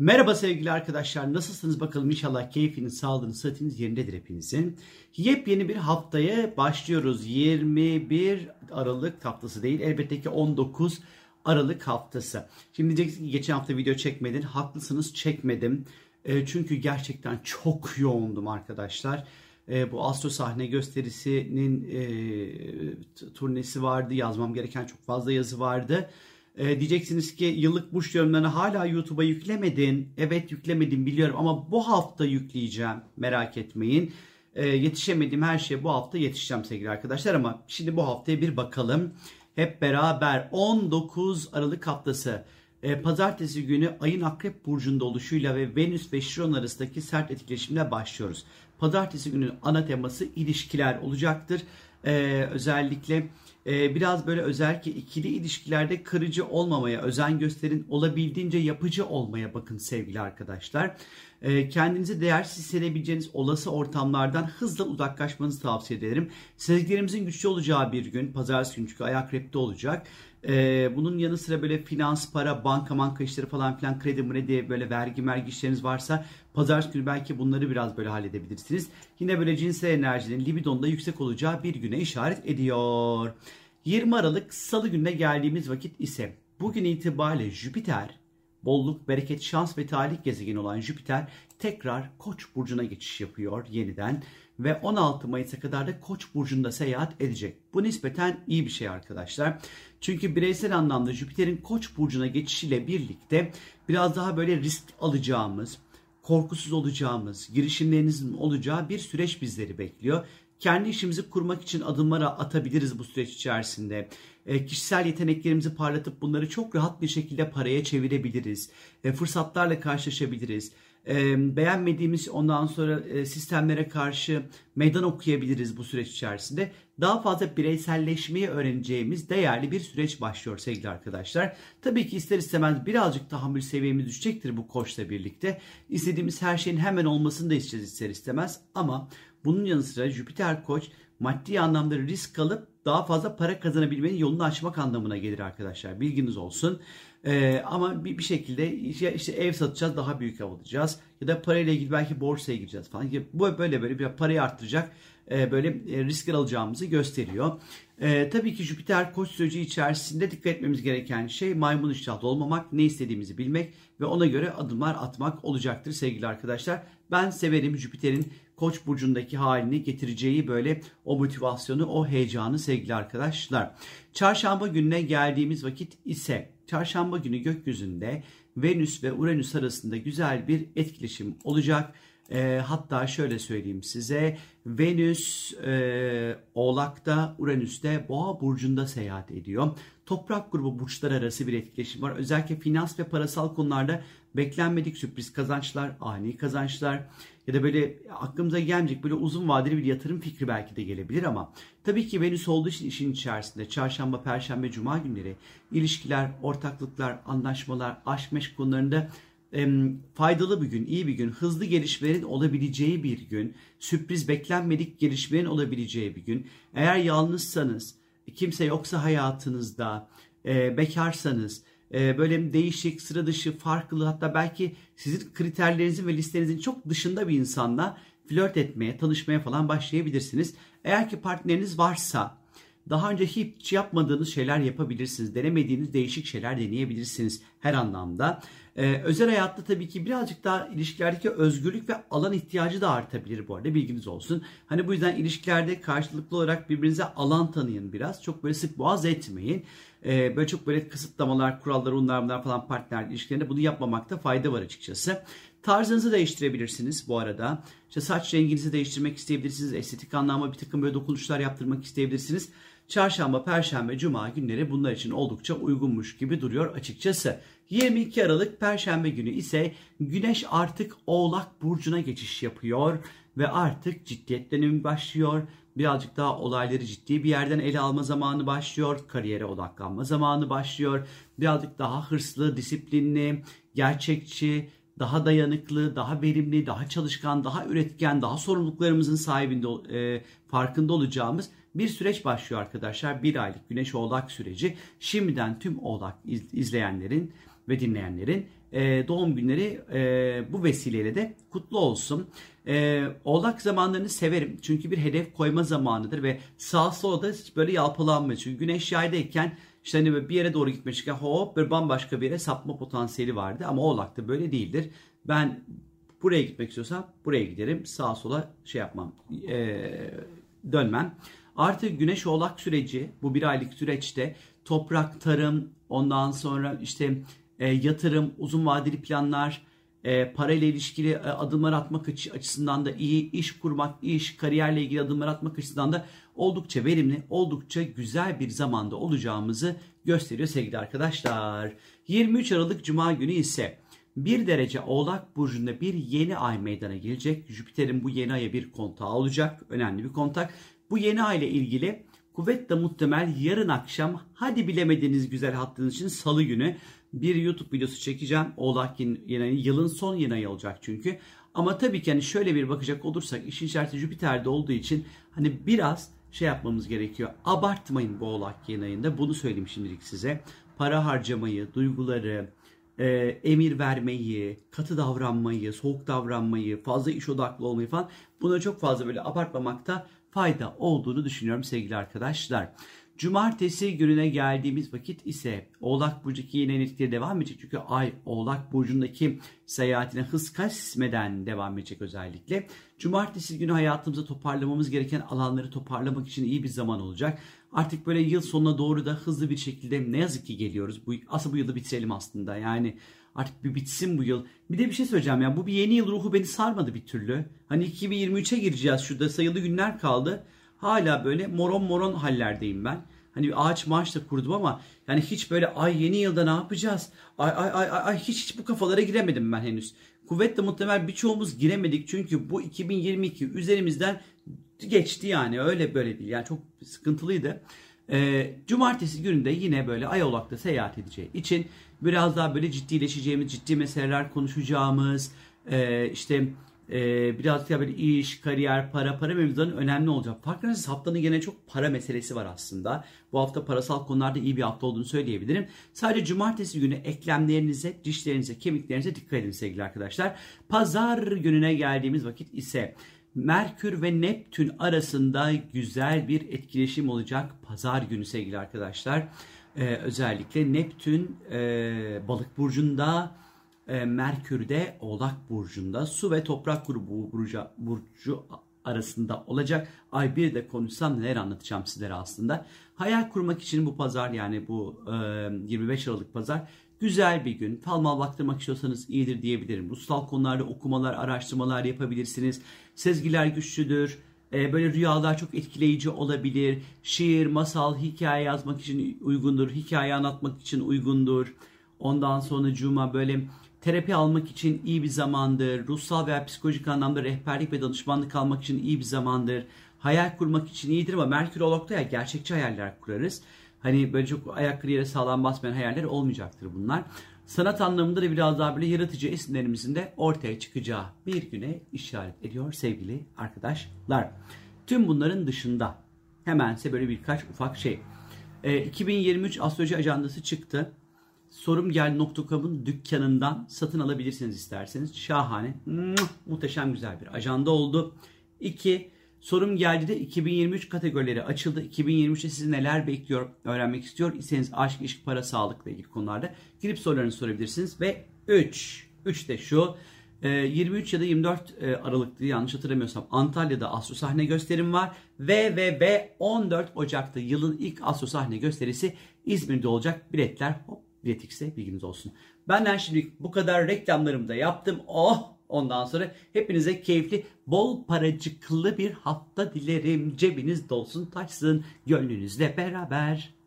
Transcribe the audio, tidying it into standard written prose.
Merhaba sevgili arkadaşlar, nasılsınız bakalım, inşallah keyfiniz, sağlığınız, sıhhatiniz yerindedir hepinizin. Yepyeni bir haftaya başlıyoruz. 21 Aralık haftası değil, elbette ki 19 Aralık haftası. Şimdi diyeceksiniz ki geçen hafta video çekmedin. Haklısınız, çekmedim. Çünkü gerçekten çok yoğundum arkadaşlar. Bu Astro Sahne gösterisinin turnesi vardı. Yazmam gereken çok fazla yazı vardı. Diyeceksiniz ki yıllık burç yorumlarını hala YouTube'a yüklemedin. Evet, yüklemedim biliyorum ama bu hafta yükleyeceğim. Merak etmeyin. Yetişemediğim her şeye bu hafta yetişeceğim sevgili arkadaşlar, ama şimdi bu haftaya bir bakalım. Hep beraber 19 Aralık haftası. Pazartesi günü ayın Akrep Burcu'nda oluşuyla ve Venüs ve Şiron arasındaki sert etkileşimle başlıyoruz. Pazartesi günün ana teması ilişkiler olacaktır. Özellikle biraz böyle özellikle ikili ilişkilerde kırıcı olmamaya özen gösterin. Olabildiğince yapıcı olmaya bakın sevgili arkadaşlar. Kendinizi değersiz hissedebileceğiniz olası ortamlardan hızla uzaklaşmanızı tavsiye ederim. Sezgilerimizin güçlü olacağı bir gün. Pazartesi günü çünkü ay Akrep'te olacak. Bunun yanı sıra böyle finans, para, banka işleri falan filan, kredi diye böyle vergi işleriniz varsa pazartesi günü belki bunları biraz böyle halledebilirsiniz. Yine böyle cinsel enerjinin libidonda yüksek olacağı bir güne işaret ediyor. 20 Aralık Salı gününe geldiğimiz vakit ise bugün itibariyle Jüpiter, bolluk, bereket, şans ve talih gezegeni olan Jüpiter tekrar Koç burcuna geçiş yapıyor yeniden ve 16 Mayıs'a kadar da Koç burcunda seyahat edecek. Bu nispeten iyi bir şey arkadaşlar. Çünkü bireysel anlamda Jüpiter'in Koç burcuna geçişiyle birlikte biraz daha böyle risk alacağımız, korkusuz olacağımız, girişimlerinizin olacağı bir süreç bizleri bekliyor. Kendi işimizi kurmak için adımlara atabiliriz bu süreç içerisinde. Kişisel yeteneklerimizi parlatıp bunları çok rahat bir şekilde paraya çevirebiliriz. Fırsatlarla karşılaşabiliriz. Beğenmediğimiz ondan sonra sistemlere karşı meydan okuyabiliriz bu süreç içerisinde. Daha fazla bireyselleşmeyi öğreneceğimiz değerli bir süreç başlıyor sevgili arkadaşlar. Tabii ki ister istemez birazcık tahammül seviyemiz düşecektir bu Koç'la birlikte. İstediğimiz her şeyin hemen olmasını da isteyeceğiz ister istemez, ama bunun yanı sıra Jüpiter Koç maddi anlamda risk alıp daha fazla para kazanabilmenin yolunu açmak anlamına gelir arkadaşlar. Bilginiz olsun. Ama bir şekilde işte ev satacağız, daha büyük ev alacağız. Ya da parayla ilgili belki borsaya gireceğiz falan. Böyle bir parayı arttıracak böyle riskler alacağımızı gösteriyor. Tabii ki Jüpiter Koç süreci içerisinde dikkat etmemiz gereken şey maymun iştahlı olmamak, ne istediğimizi bilmek ve ona göre adımlar atmak olacaktır sevgili arkadaşlar. Ben severim Jüpiter'in Koç burcundaki halini, getireceği böyle o motivasyonu, o heyecanı sevgili arkadaşlar. Çarşamba gününe geldiğimiz vakit ise çarşamba günü gökyüzünde Venüs ve Uranüs arasında güzel bir etkileşim olacak. Hatta şöyle söyleyeyim size, Venüs Oğlak'ta, Uranüs de Boğa burcunda seyahat ediyor. Toprak grubu burçlar arası bir etkileşim var. Özellikle finans ve parasal konularda beklenmedik sürpriz kazançlar, ani kazançlar ya da böyle aklımıza gelmeyecek böyle uzun vadeli bir yatırım fikri belki de gelebilir, ama tabii ki Venüs olduğu için işin içerisinde çarşamba, perşembe, cuma günleri ilişkiler, ortaklıklar, anlaşmalar, aşk meşk konularında faydalı bir gün, iyi bir gün, hızlı gelişmelerin olabileceği bir gün, sürpriz beklenmedik gelişmelerin olabileceği bir gün. Eğer yalnızsanız, kimse yoksa hayatınızda, bekarsanız, böyle değişik, sıra dışı, farklı, hatta belki sizin kriterlerinizin ve listenizin çok dışında bir insanla flört etmeye, tanışmaya falan başlayabilirsiniz. Eğer ki partneriniz varsa daha önce hiç yapmadığınız şeyler yapabilirsiniz. Denemediğiniz değişik şeyler deneyebilirsiniz her anlamda. Özel hayatta tabii ki birazcık daha ilişkilerdeki özgürlük ve alan ihtiyacı da artabilir bu arada. Bilginiz olsun. Hani bu yüzden ilişkilerde karşılıklı olarak birbirinize alan tanıyın biraz. Çok böyle sık boğaz etmeyin. Böyle çok böyle kısıtlamalar, kurallar, onlardan falan partner ilişkilerinde bunu yapmamakta fayda var açıkçası. Tarzınızı değiştirebilirsiniz bu arada. İşte saç renginizi değiştirmek isteyebilirsiniz. Estetik anlamda bir takım böyle dokunuşlar yaptırmak isteyebilirsiniz. Çarşamba, perşembe, cuma günleri bunlar için oldukça uygunmuş gibi duruyor açıkçası. 22 Aralık perşembe günü ise Güneş artık Oğlak burcuna geçiş yapıyor ve artık ciddiyet dönemi başlıyor. Birazcık daha olayları ciddi bir yerden ele alma zamanı başlıyor. Kariyere odaklanma zamanı başlıyor. Birazcık daha hırslı, disiplinli, gerçekçi, daha dayanıklı, daha verimli, daha çalışkan, daha üretken, daha sorumluluklarımızın sahibinde, farkında olacağımız bir süreç başlıyor arkadaşlar. Bir aylık Güneş Oğlak süreci. Şimdiden tüm Oğlak izleyenlerin ve dinleyenlerin doğum günleri bu vesileyle de kutlu olsun. Oğlak zamanlarını severim. Çünkü bir hedef koyma zamanıdır ve sağa sola da hiç böyle yalpalanmıyor. Çünkü güneş yaydayken işte hani bir yere doğru gitmek için hop böyle bambaşka bir yere sapma potansiyeli vardı. Ama Oğlak'ta böyle değildir. Ben buraya gitmek istiyorsam buraya giderim. Sağa sola şey yapmam, dönmem. Artı Güneş Oğlak süreci, bu bir aylık süreçte toprak, tarım, ondan sonra işte yatırım, uzun vadeli planlar, parayla ilişkili adımlar atmak açısından da iyi, iş kurmak, kariyerle ilgili adımlar atmak açısından da oldukça verimli, oldukça güzel bir zamanda olacağımızı gösteriyor sevgili arkadaşlar. 23 Aralık Cuma günü ise 1 derece Oğlak Burcu'nda bir yeni ay meydana gelecek. Jüpiter'in bu yeni aya bir kontağı olacak, önemli bir kontak. Bu yeni ay ile ilgili kuvvetle muhtemel yarın akşam, hadi bilemediğiniz güzel hattınız için salı günü bir YouTube videosu çekeceğim. Oğlak yılın son yeni ayı olacak çünkü. Ama tabii ki hani şöyle bir bakacak olursak, işin içerisinde Jüpiter'de olduğu için hani biraz şey yapmamız gerekiyor. Abartmayın bu Oğlak yeni ayında, bunu söyleyeyim şimdilik size. Para harcamayı, duyguları, emir vermeyi, katı davranmayı, soğuk davranmayı, fazla iş odaklı olmayı falan, bunları çok fazla böyle abartmamakta fayda olduğunu düşünüyorum sevgili arkadaşlar. Cumartesi gününe geldiğimiz vakit ise Oğlak Burcu'ndaki yeni enerjiye devam edecek. Çünkü ay Oğlak Burcu'ndaki seyahatine hız kesmeden devam edecek özellikle. Cumartesi günü hayatımıza toparlamamız gereken alanları toparlamak için iyi bir zaman olacak. Artık böyle yıl sonuna doğru da hızlı bir şekilde ne yazık ki geliyoruz. Aslında bu yılı bitirelim aslında, yani artık bir bitsin bu yıl. Bir de bir şey söyleyeceğim ya, bu bir yeni yıl ruhu beni sarmadı bir türlü. Hani 2023'e gireceğiz, şurada sayılı günler kaldı. Hala böyle moron hallerdeyim ben. Hani bir ağaç maaş da kurdum ama yani hiç böyle ay yeni yılda ne yapacağız? Ay hiç bu kafalara giremedim ben henüz. Kuvvetle muhtemel birçoğumuz giremedik çünkü bu 2022 üzerimizden geçti, yani öyle böyle değil. Yani çok sıkıntılıydı. Cumartesi gününde yine böyle ay Oğlak'ta seyahat edeceği için biraz daha böyle ciddileşeceğimiz, ciddi meseleler konuşacağımız, biraz daha böyle iş, kariyer, para mevzularının önemli olacak. Farkındaysanız haftanın gene çok para meselesi var aslında. Bu hafta parasal konularda iyi bir hafta olduğunu söyleyebilirim. Sadece cumartesi günü eklemlerinize, dişlerinize, kemiklerinize dikkat edin sevgili arkadaşlar. Pazar gününe geldiğimiz vakit ise Merkür ve Neptün arasında güzel bir etkileşim olacak pazar günü sevgili arkadaşlar. Özellikle Neptün Balık Burcu'nda, Merkür'de Oğlak Burcu'nda, su ve toprak grubu burcu arasında olacak. Ay bir de konuşsam neler anlatacağım sizlere aslında. Hayal kurmak için bu pazar, yani bu 25 Aralık pazar güzel bir gün. Falmal baktırmak istiyorsanız iyidir diyebilirim. Ruhsal konularda okumalar, araştırmalar yapabilirsiniz. Sezgiler güçlüdür. Böyle rüyalar çok etkileyici olabilir. Şiir, masal, hikaye yazmak için uygundur. Hikaye anlatmak için uygundur. Ondan sonra cuma böyle terapi almak için iyi bir zamandır. Ruhsal veya psikolojik anlamda rehberlik ve danışmanlık almak için iyi bir zamandır. Hayal kurmak için iyidir ama Merkür Oğlak'ta ya, gerçekçi hayaller kurarız. Hani böyle çok ayakları yere sağlam basmayan hayaller olmayacaktır bunlar. Sanat anlamında da biraz daha böyle yaratıcı esinlerimizin de ortaya çıkacağı bir güne işaret ediyor sevgili arkadaşlar. Tüm bunların dışında hemense böyle birkaç ufak şey. 2023 astroloji ajandası çıktı. Sorumgel.com'un dükkanından satın alabilirsiniz isterseniz. Şahane, muhteşem güzel bir ajanda oldu. 2. Sorumgel'de 2023 kategorileri açıldı. 2023'te sizi neler bekliyor öğrenmek istiyor iseniz aşk, iş, para, sağlıkla ilgili konularda girip sorularını sorabilirsiniz. Ve 3 de şu. 23 ya da 24 Aralık'tı yanlış hatırlamıyorsam, Antalya'da astro sahne gösterim var. Ve 14 Ocak'ta yılın ilk astro sahne gösterisi İzmir'de olacak. Biletler Biletix'e, bilginiz olsun. Benden şimdilik bu kadar, reklamlarımı da yaptım. Ondan sonra hepinize keyifli, bol paracıklı bir hafta dilerim. Cebiniz dolsun, taşsın, gönlünüzle beraber.